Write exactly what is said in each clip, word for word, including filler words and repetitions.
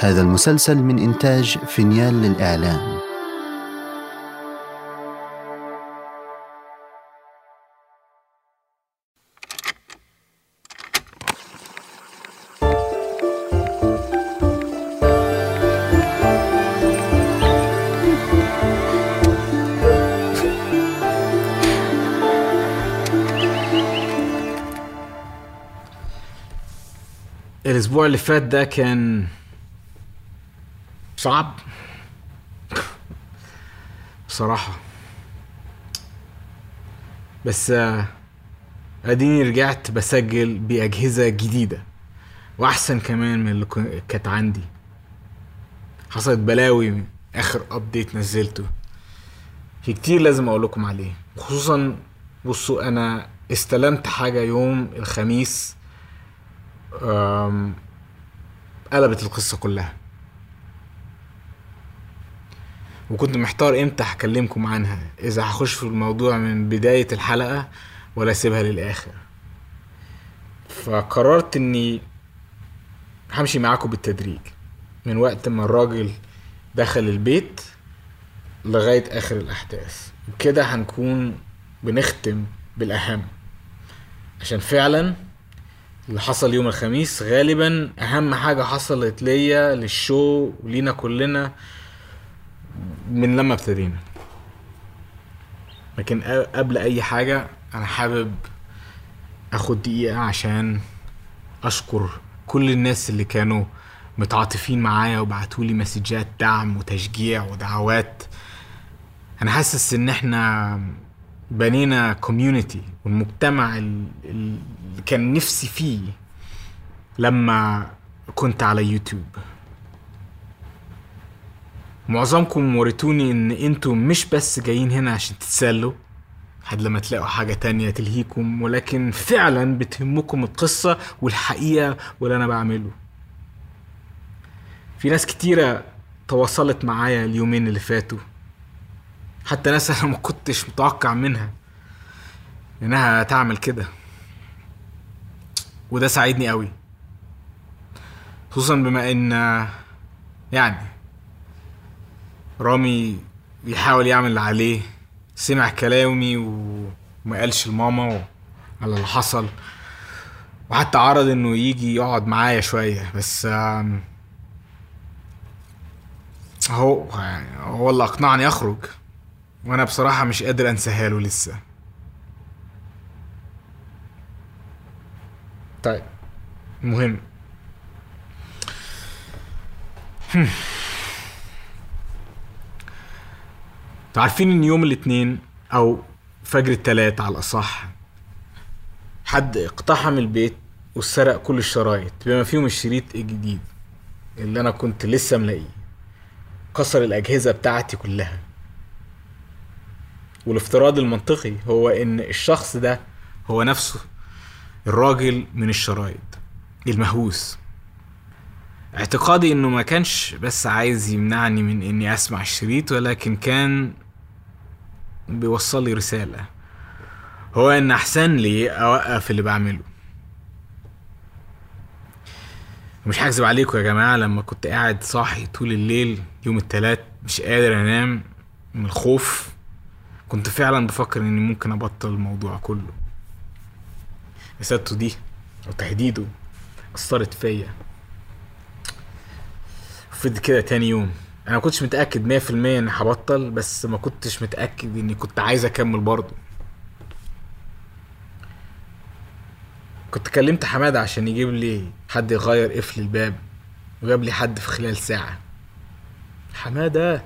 هذا المسلسل من إنتاج فينيال للإعلام. الأسبوع اللي فات ده كان صعب بصراحة، بس اديني رجعت بسجل بأجهزة جديدة وأحسن كمان من اللي كانت عندي. حصلت بلاوي من آخر أبديت نزلته، في كتير لازم أقول لكم عليه، خصوصا بصوا أنا استلمت حاجة يوم الخميس قلبت القصة كلها، وكنت محتار امتى هكلمكم عنها، اذا هخش في الموضوع من بداية الحلقة ولا اسيبها للاخر. فقررت اني همشي معاكم بالتدريج من وقت ما الراجل دخل البيت لغاية اخر الاحداث، وكده هنكون بنختم بالاهم، عشان فعلا اللي حصل يوم الخميس غالبا اهم حاجة حصلت ليا للشو ولينا كلنا من لما ابتدينا. لكن قبل اي حاجة انا حابب اخد دقيقة عشان اشكر كل الناس اللي كانوا متعاطفين معايا وبعتولي مسجات دعم وتشجيع ودعوات. انا حاسس ان احنا بنينا كوميونيتي، والمجتمع اللي كان نفسي فيه لما كنت على يوتيوب. معظمكم وريتوني ان انتوا مش بس جايين هنا عشان تتسلوا لحد لما تلاقوا حاجة تانية تلهيكم، ولكن فعلا بتهمكم القصة والحقيقة واللي انا بعمله. في ناس كتيرة تواصلت معايا اليومين اللي فاتوا، حتى ناس انا ما كنتش متوقع منها انها تعمل كده، وده ساعدني قوي، خصوصا بما ان يعني رامي بيحاول يعمل اللي عليه، سمع كلامي وما قالش لماما على اللي حصل، وحتى عرض انه يجي يقعد معايا شويه، بس هو هو اللي اقنعني اخرج، وانا بصراحه مش قادر انساها له لسه. طيب المهم عارفين ان يوم الاثنين او فجر الثلاث على الاصح حد اقتحم البيت وسرق كل الشرايط بما فيهم الشريط الجديد اللي انا كنت لسه ملاقيه، كسر الاجهزه بتاعتي كلها. والافتراض المنطقي هو ان الشخص ده هو نفسه الراجل من الشرايط المهووس. اعتقادي انه ما كانش بس عايز يمنعني من اني اسمع الشريط، ولكن كان بيوصل لي رسالة، هو ان احسن لي اوقف اللي بعمله. مش هكذب عليكم يا جماعة، لما كنت قاعد صاحي طول الليل يوم الثلاث مش قادر انام من الخوف، كنت فعلا بفكر اني ممكن ابطل الموضوع كله. مساته دي او تهديده اثرت فيا. فضل كده تاني يوم انا ما كنتش متاكد مية في المية اني هبطل، بس ما كنتش متاكد اني كنت عايز اكمل برضه. كنت كلمت حماده عشان يجيب لي حد يغير قفل الباب، وجاب لي حد في خلال ساعه. حماده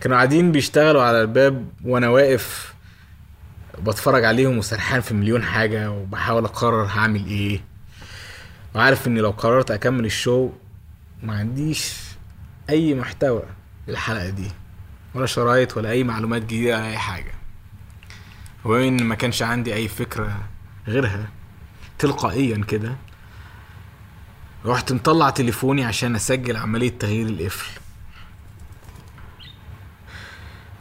كانوا قاعدين بيشتغلوا على الباب وانا واقف بتفرج عليهم وسرحان في مليون حاجه، وبحاول اقرر هعمل ايه، وعارف اني لو قررت اكمل الشو ما عنديش اي محتوى للحلقه دي، ولا شرايط ولا اي معلومات جديده ولا اي حاجه، وان ما كانش عندي اي فكره غيرها. تلقائيا كده رحت مطلع تليفوني عشان اسجل عمليه تغيير القفل،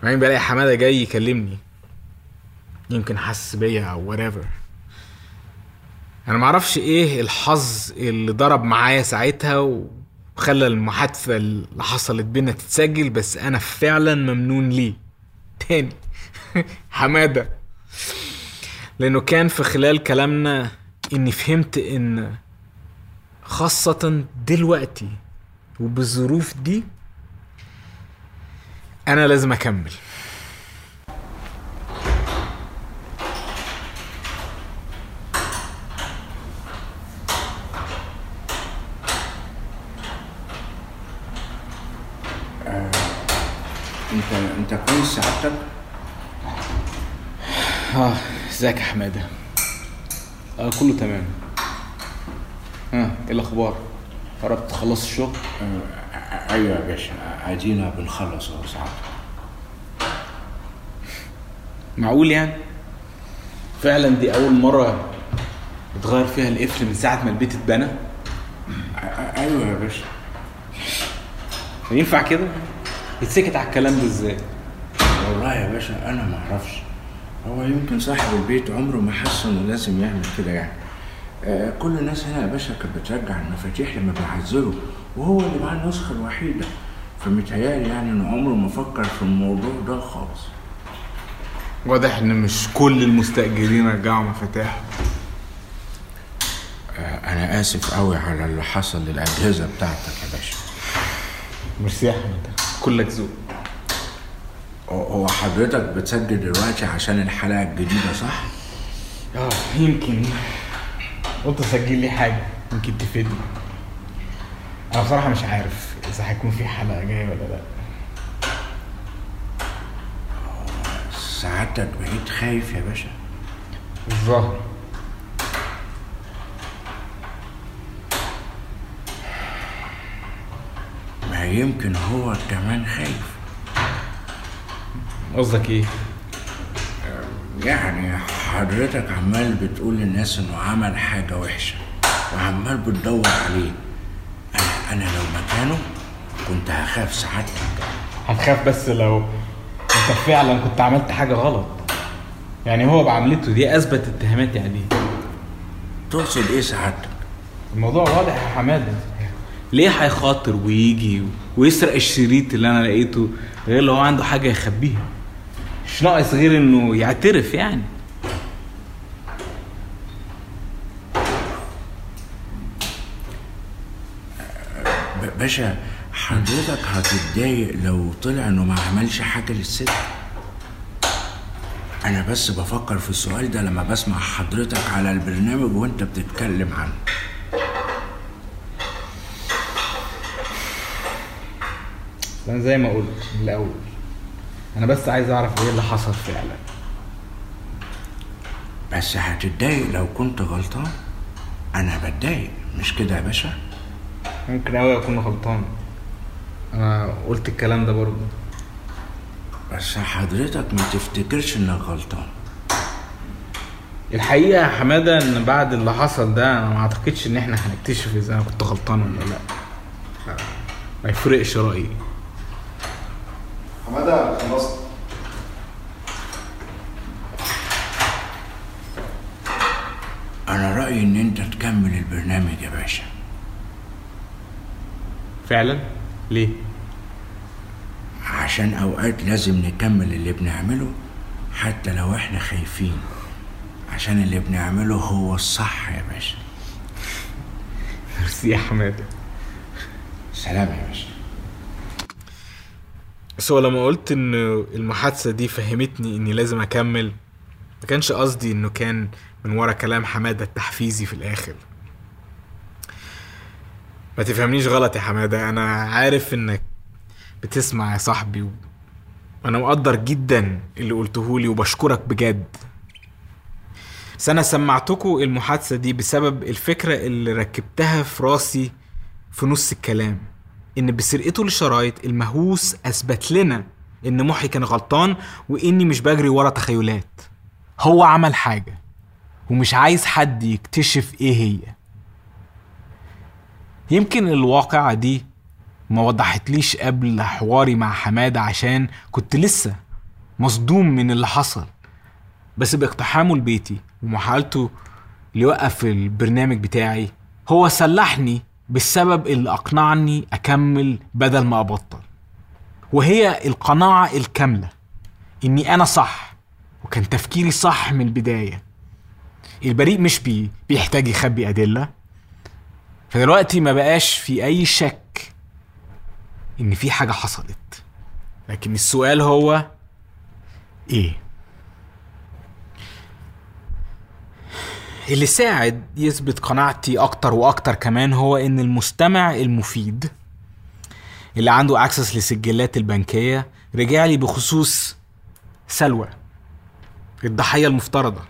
بعدين بلاقي حماده جاي يكلمني، يمكن حس بيا او whatever. انا معرفش ايه الحظ اللي ضرب معايا ساعتها وخلى المحادثه اللي حصلت بينا تتسجل، بس انا فعلا ممنون ليه تاني حماده، لانه كان في خلال كلامنا اني فهمت ان خاصه دلوقتي وبالظروف دي انا لازم اكمل. انت انت كويس سعادتك؟ اه ازيك يا حماده؟ اه كله تمام. ها ايه الاخبار؟ قربت تخلص الشغل؟ آه ايوه يا باشا، عايزين بنخلص اهو سعادتك. معقول يعني؟ فعلا دي اول مره اتغير فيها القفل من ساعه ما البيت اتبنى؟ آه ايوه يا باشا. ينفع كده؟ يتسكت على الكلام ده ازاي؟ والله يا باشا انا ما اعرفش، هو يمكن صاحب البيت عمره ما حس انه لازم يعمل كده يعني. آه كل الناس هنا يا باشا كانت بترجع المفاتيح لما بيعزلوا، وهو اللي معاه النسخه الوحيده، فمتهيألي يعني انه عمره ما فكر في الموضوع ده خالص. واضح ان مش كل المستاجرين رجعوا مفاتيح. آه انا اسف قوي على اللي حصل للاجهزه بتاعتك يا باشا. ميرسي يا احمد، كلك ذوق. هو حضرتك بتسجل دلوقتي عشان الحلقه الجديده صح؟ اه يمكن. قلت سجل لي حاجه يمكن تفيدني. انا بصراحه مش عارف اذا هيكون في حلقه جايه ولا لا. ساعتك بقيت خايف يا باشا. الظهر يمكن هو كمان خايف. قصدك ايه؟ يعني حضرتك عمال بتقول للناس انه عمل حاجه وحشه وعمال بتدور عليه. انا, أنا لو مكانه كنت هخاف ساعتها. هتخاف بس لو انت فعلا كنت عملت حاجه غلط. يعني هو بعملته دي اثبت اتهاماتي عليه. تقصد ايه ساعتك؟ الموضوع واضح يا حماده. ليه هيخاطر ويجي ويسرق الشريط اللي انا لقيته غير لو عنده حاجه يخبيها؟ مش ناقص غير انه يعترف يعني. باشا حضرتك هتتضايق لو طلع انه ما عملش حاجه للست. انا بس بفكر في السؤال ده لما بسمع حضرتك على البرنامج وانت بتتكلم عنه. انا زي ما قلت من الاول انا بس عايز اعرف ايه اللي حصل فعلا. بس هتتضايق لو كنت غلطان؟ انا بتضايق مش كده يا باشا؟ ممكن اوي اكون غلطان، انا قلت الكلام ده برضه. بس حضرتك ما تفتكرش انك غلطان. الحقيقه يا حماده ان بعد اللي حصل ده انا ما اعتقدش ان احنا هنكتشف اذا انا كنت غلطان ولا لا. ما يفرقش رايي. حماده خلصت؟ انا رايي ان انت تكمل البرنامج يا باشا. فعلا؟ ليه؟ عشان اوقات لازم نكمل اللي بنعمله حتى لو احنا خايفين، عشان اللي بنعمله هو الصح يا باشا. ميرسي يا حماده. سلام يا باشا. بس هو لما قلت ان المحادثه دي فهمتني اني لازم اكمل، ما كانش قصدي انه كان من ورا كلام حماده التحفيزي في الاخر. ما تفهمنيش غلط يا حماده، انا عارف انك بتسمع يا صاحبي، وانا مقدر جدا اللي قلته لي وبشكرك بجد. بس انا سمعتكم المحادثه دي بسبب الفكره اللي ركبتها في راسي في نص الكلام، ان بسرقته لشرايط المهووس اثبت لنا ان محي كان غلطان، واني مش بجري ورا تخيلات. هو عمل حاجه ومش عايز حد يكتشف ايه هي. يمكن الواقعه دي ما وضحتليش قبل حواري مع حماده عشان كنت لسه مصدوم من اللي حصل، بس باقتحامه لبيتي ومحاولته اللي وقف البرنامج بتاعي هو سلحني بالسبب اللي أقنعني أكمل بدل ما أبطل، وهي القناعة الكاملة إني أنا صح وكان تفكيري صح من البداية. البريء مش بي بيحتاج يخبي أدلة، فدلوقتي ما بقاش في أي شك إن في حاجة حصلت، لكن السؤال هو إيه؟ اللي ساعد يثبت قناعتي أكتر وأكتر كمان هو إن المستمع المفيد اللي عنده أكسس لسجلات البنكية رجع لي بخصوص سلوى الضحية المفترضة،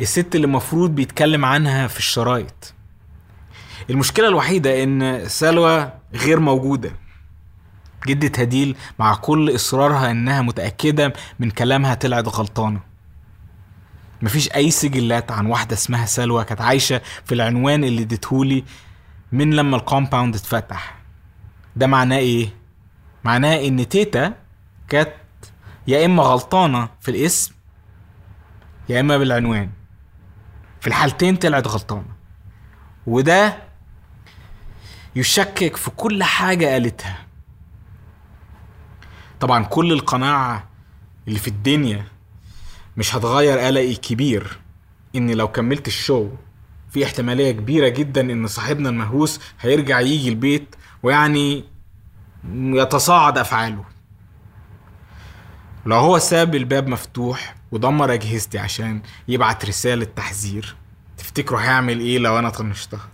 الست اللي مفروض بيتكلم عنها في الشرايط. المشكلة الوحيدة إن سلوى غير موجودة. جدة هديل مع كل إصرارها إنها متأكدة من كلامها طلعت غلطانة. مفيش أي سجلات عن واحدة اسمها سلوى كانت عايشة في العنوان اللي اديتهولي من لما الكومباوند اتفتح. ده معناه إيه؟ معناه إن تيتا كانت يا إما غلطانة في الاسم يا إما بالعنوان، في الحالتين طلعت غلطانة، وده يشكك في كل حاجة قالتها. طبعا كل القناعة اللي في الدنيا مش هتغير قلقي كبير ان لو كملت الشو في احتمالية كبيرة جدا ان صاحبنا المهووس هيرجع يجي البيت ويعني يتصاعد افعاله. لو هو ساب الباب مفتوح ودمر اجهزتي عشان يبعت رسالة تحذير، تفتكروا هيعمل ايه لو انا طنشتها؟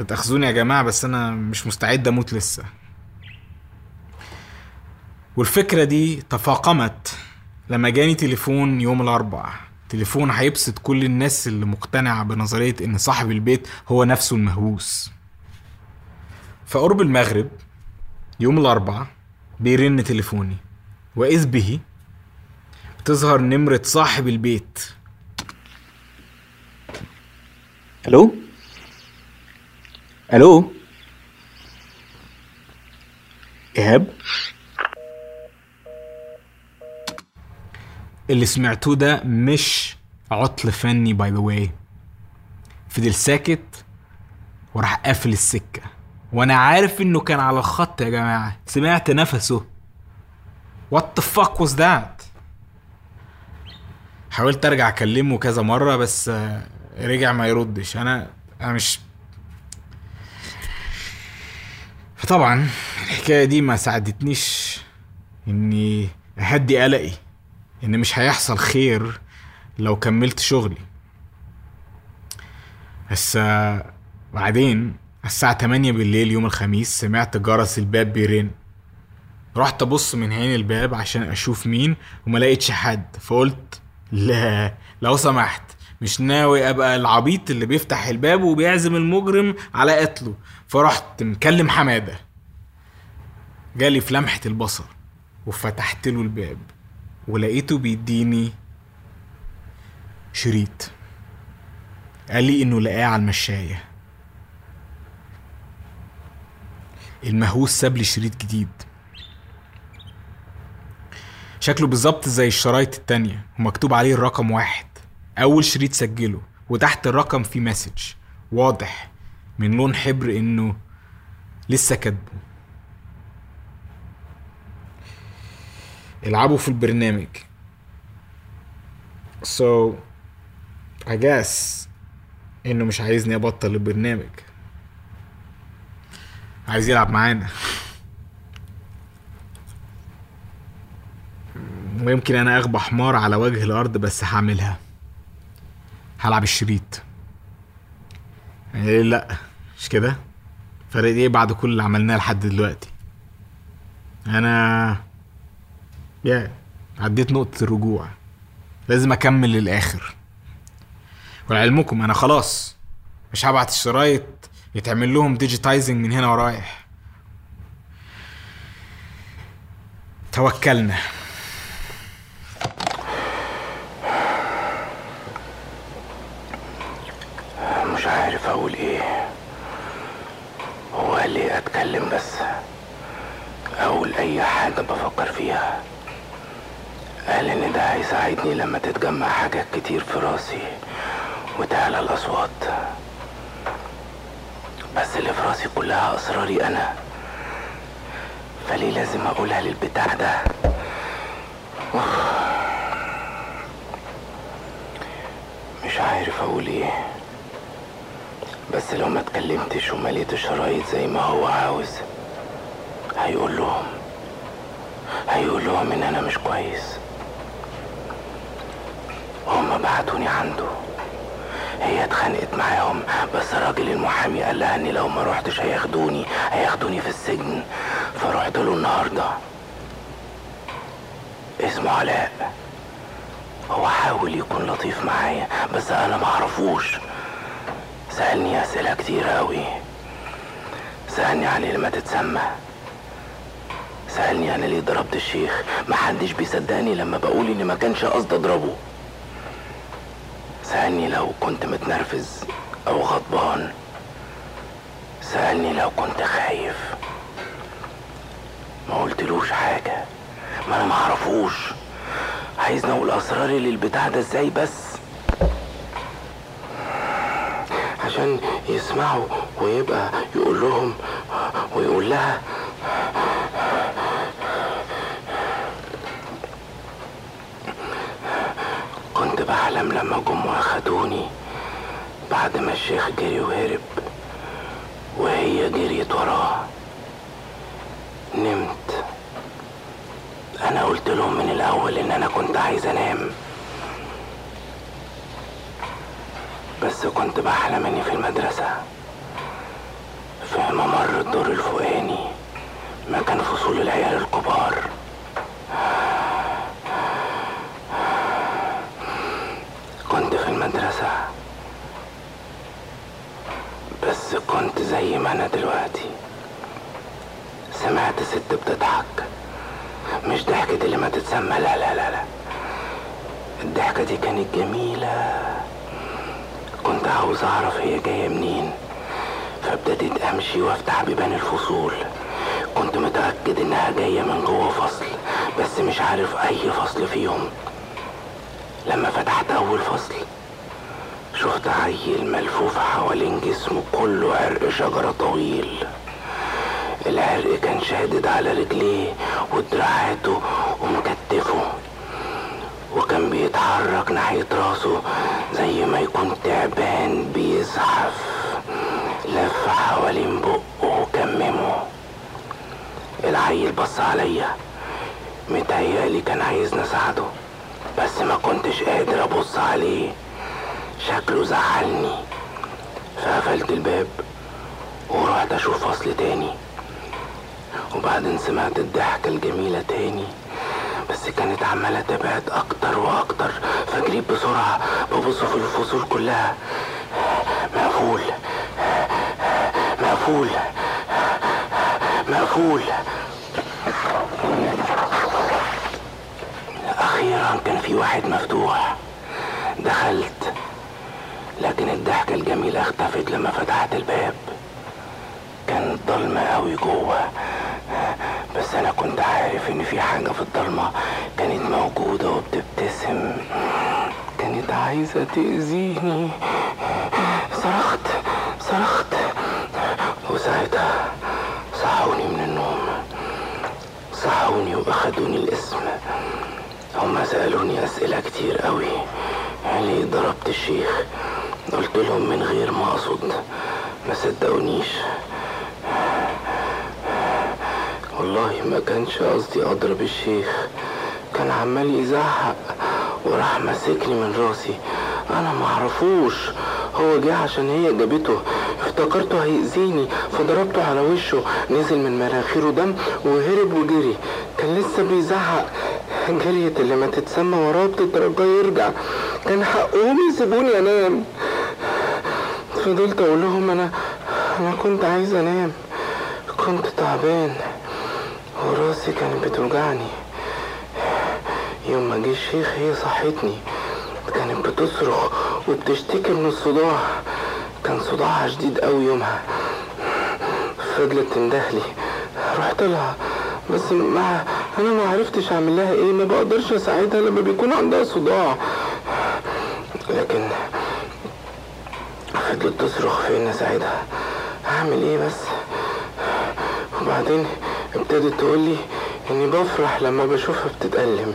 اتأخذوني يا جماعة، بس انا مش مستعد اموت لسه. والفكرة دي تفاقمت لما جاني تليفون يوم الاربعاء، تليفون هيبسط كل الناس اللي مقتنعة بنظرية ان صاحب البيت هو نفسه المهووس. فقرب المغرب يوم الاربعاء بيرن تليفوني، وإذ به بتظهر نمرة صاحب البيت. الو الو إيهاب؟ اللي سمعته ده مش عطل فني باي ذا واي. فضل ساكت وراح قافل السكة، وانا عارف انه كان على الخط يا جماعة. سمعت نفسه. What the fuck was that؟ حاولت ارجع اكلمه كذا مرة بس رجع ما يردش. انا انا مش فطبعا الحكاية دي ما ساعدتنيش اني اهدي قلقي ان مش هيحصل خير لو كملت شغلي. بس بعدين الساعة تمانية بالليل يوم الخميس سمعت جرس الباب بيرن. رحت ابص من عين الباب عشان اشوف مين وما لقيتش حد، فقلت لا لو سمحت، مش ناوي ابقى العبيط اللي بيفتح الباب وبيعزم المجرم على قتله. فرحت مكلم حمادة، جالي في لمحة البصر وفتحت له الباب ولقيته بيديني شريط. قال لي انه لقاه على المشاية. المهووس ساب لي شريط جديد شكله بالظبط زي الشرايط التانية ومكتوب عليه الرقم واحد. اول شريط سجله وتحت الرقم في مسج واضح من لون حبر انه لسه كاتبه: العبوا في البرنامج. so I guess انه مش عايزني ابطل البرنامج، عايز يلعب معانا. ويمكن انا اغبى حمار على وجه الارض، بس هعملها، هلعب الشريط. يعني لا مش كده، فرق ايه بعد كل اللي عملناه لحد دلوقتي؟ انا يا عديت نقطة الرجوع، لازم اكمل للاخر. ولعلمكم انا خلاص مش هبعت الشرايط يتعمل لهم ديجيتايزنج من هنا ورايح. توكلنا. مش عارف اقول ايه. هو قال لي اتكلم بس اقول اي حاجة بفكر فيها، قال ان ده هيساعدني لما تتجمع حاجات كتير في راسي وتعلى الاصوات، بس اللي في راسي كلها اسراري انا، فليه لازم اقولها للبتاع ده؟ مش عارف اقول ايه، بس لو ما اتكلمتش ومليت الشرايط زي ما هو عاوز هيقول لهم هيقول لهم ان انا مش كويس. هما بعتوني عنده، هي اتخانقت معاهم، بس الراجل المحامي قال لها اني لو ما روحتش هياخدوني هياخدوني في السجن، فروحت له النهارده. اسمه علاء، هو حاول يكون لطيف معايا بس انا ما اعرفوش. سألني اسئله كتير قوي، سألني عن اللي ما تتسمى، سألني انا ليه ضربت الشيخ، محدش بيصدقني لما بقول اني ما كانش قصدي اضربه، سألني لو كنت متنرفز او غضبان، سألني لو كنت خايف. ما قلتلوش حاجه، ما انا ما اعرفوش، عايزني اقول اسراري للبتاع ده ازاي بس عشان يسمعوا ويبقى يقول لهم ويقول لها. كنت بحلم لما جم واخدوني بعد ما الشيخ جري وهرب وهي جريت وراه، نمت. انا قلت لهم من الاول ان انا كنت عايز انام، بس كنت بحلم اني في المدرسه في ممر الدور الفوقاني مكان فصول العيال الكبار. كنت في المدرسه، بس كنت زي ما انا دلوقتي. سمعت ست بتضحك، مش ضحكه اللي ما تتسمى، لا لا لا لا، الضحكه دي كانت جميله. كنت عاوز اعرف هي جايه منين، فابتديت امشي وافتح بيبان الفصول. كنت متاكد انها جايه من جوه فصل، بس مش عارف اي فصل فيهم. لما فتحت اول فصل شفت عيل ملفوف حوالين جسمه كله عرق شجره طويل. العرق كان شادد على رجليه ودراعاته ومكتفه، وكان بيتحرك ناحية راسه زي ما يكون تعبان بيزحف. لف حوالين بقه وكممه. العيل بص عليا، متهيألي كان عايزني اساعده، بس ما كنتش قادر ابص عليه، شكله زعلني، فقفلت الباب ورحت اشوف فصل تاني. وبعدين سمعت الضحكة الجميلة تاني، بس كانت عمالة تبعد أكتر وأكتر، فجريت بسرعة ببص في الفصول كلها. مقفول مقفول مقفول. أخيرا كان في واحد مفتوح. دخلت، لكن الضحكة الجميلة اختفت لما فتحت الباب. كان ضلمة أوي جوه، بس انا كنت عارف ان في حاجه في الضلمه كانت موجوده وبتبتسم، كانت عايزه تاذيني. صرخت صرخت، وساعتها صحوني من النوم. صحوني واخدوني الاسم. هما سالوني اسئله كتير قوي. ليه ضربت الشيخ؟ قلت لهم من غير ما اقصد، ما صدقونيش. والله ما كانش قصدي اضرب الشيخ، كان عمال يزعق وراح ماسكني من راسي، انا معرفوش. هو جه عشان هي جابته، افتكرته هيأذيني فضربته على وشه، نزل من مناخيره دم وهرب وجري. كان لسه بيزعق، جريت اللي ما تتسمى وراه بتترجى يرجع، كان حقهم يسيبوني انام. فضلت اقول لهم انا انا كنت عايز انام، كنت تعبان وراسي كانت بتوجعني. يوم ما جه الشيخ هي صحتني، كانت بتصرخ وبتشتكي من الصداع، كان صداعها شديد قوي يومها. فضلت تندهلي، رحت لها بس ما انا ما عرفتش اعمل لها ايه، ما بقدرش اساعدها لما بيكون عندها صداع، لكن فضلت تصرخ في اني اساعدها. هعمل ايه بس؟ وبعدين ابتدت تقولي اني بفرح لما بشوفها بتتألم،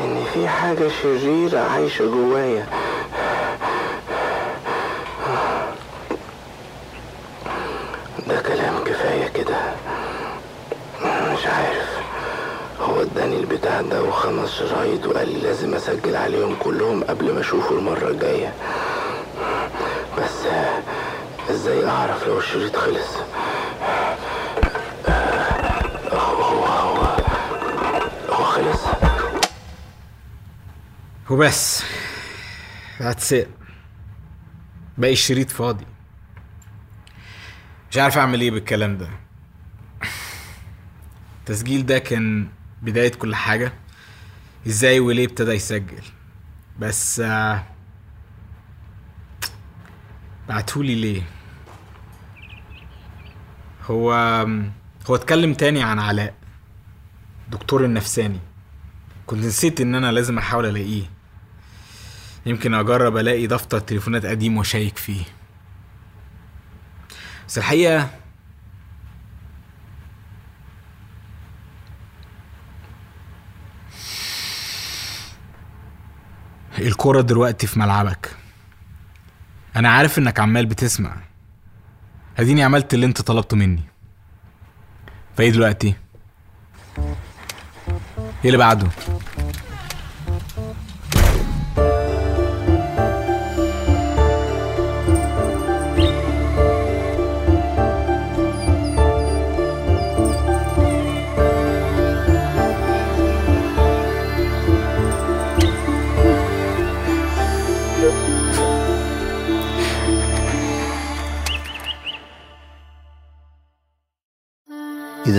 ان في حاجة شريرة عايشة جوايا. ده كلام كفاية كده، مش عارف. هو اداني البتاع ده وخمس شرايط وقال لي لازم اسجل عليهم كلهم قبل ما اشوفه المرة الجاية، بس ازاي اعرف لو الشريط خلص؟ وبس هتسق باقي الشريط فاضي. مش عارف اعمل ايه بالكلام ده. التسجيل ده كان بداية كل حاجة، ازاي وليه ابتدى يسجل. بس آه بعتولي ليه؟ هو هو اتكلم تاني عن علاء دكتور النفساني. كنت نسيت ان انا لازم احاول الاقيه، يمكن اجرب الاقي دفتر تليفونات قديم واشيك فيه. بس الحقيقه الكرة دلوقتي في ملعبك، انا عارف انك عمال بتسمع. اديني عملت اللي انت طلبته مني. فايه دلوقتي؟ ايه اللي بعده؟ إذا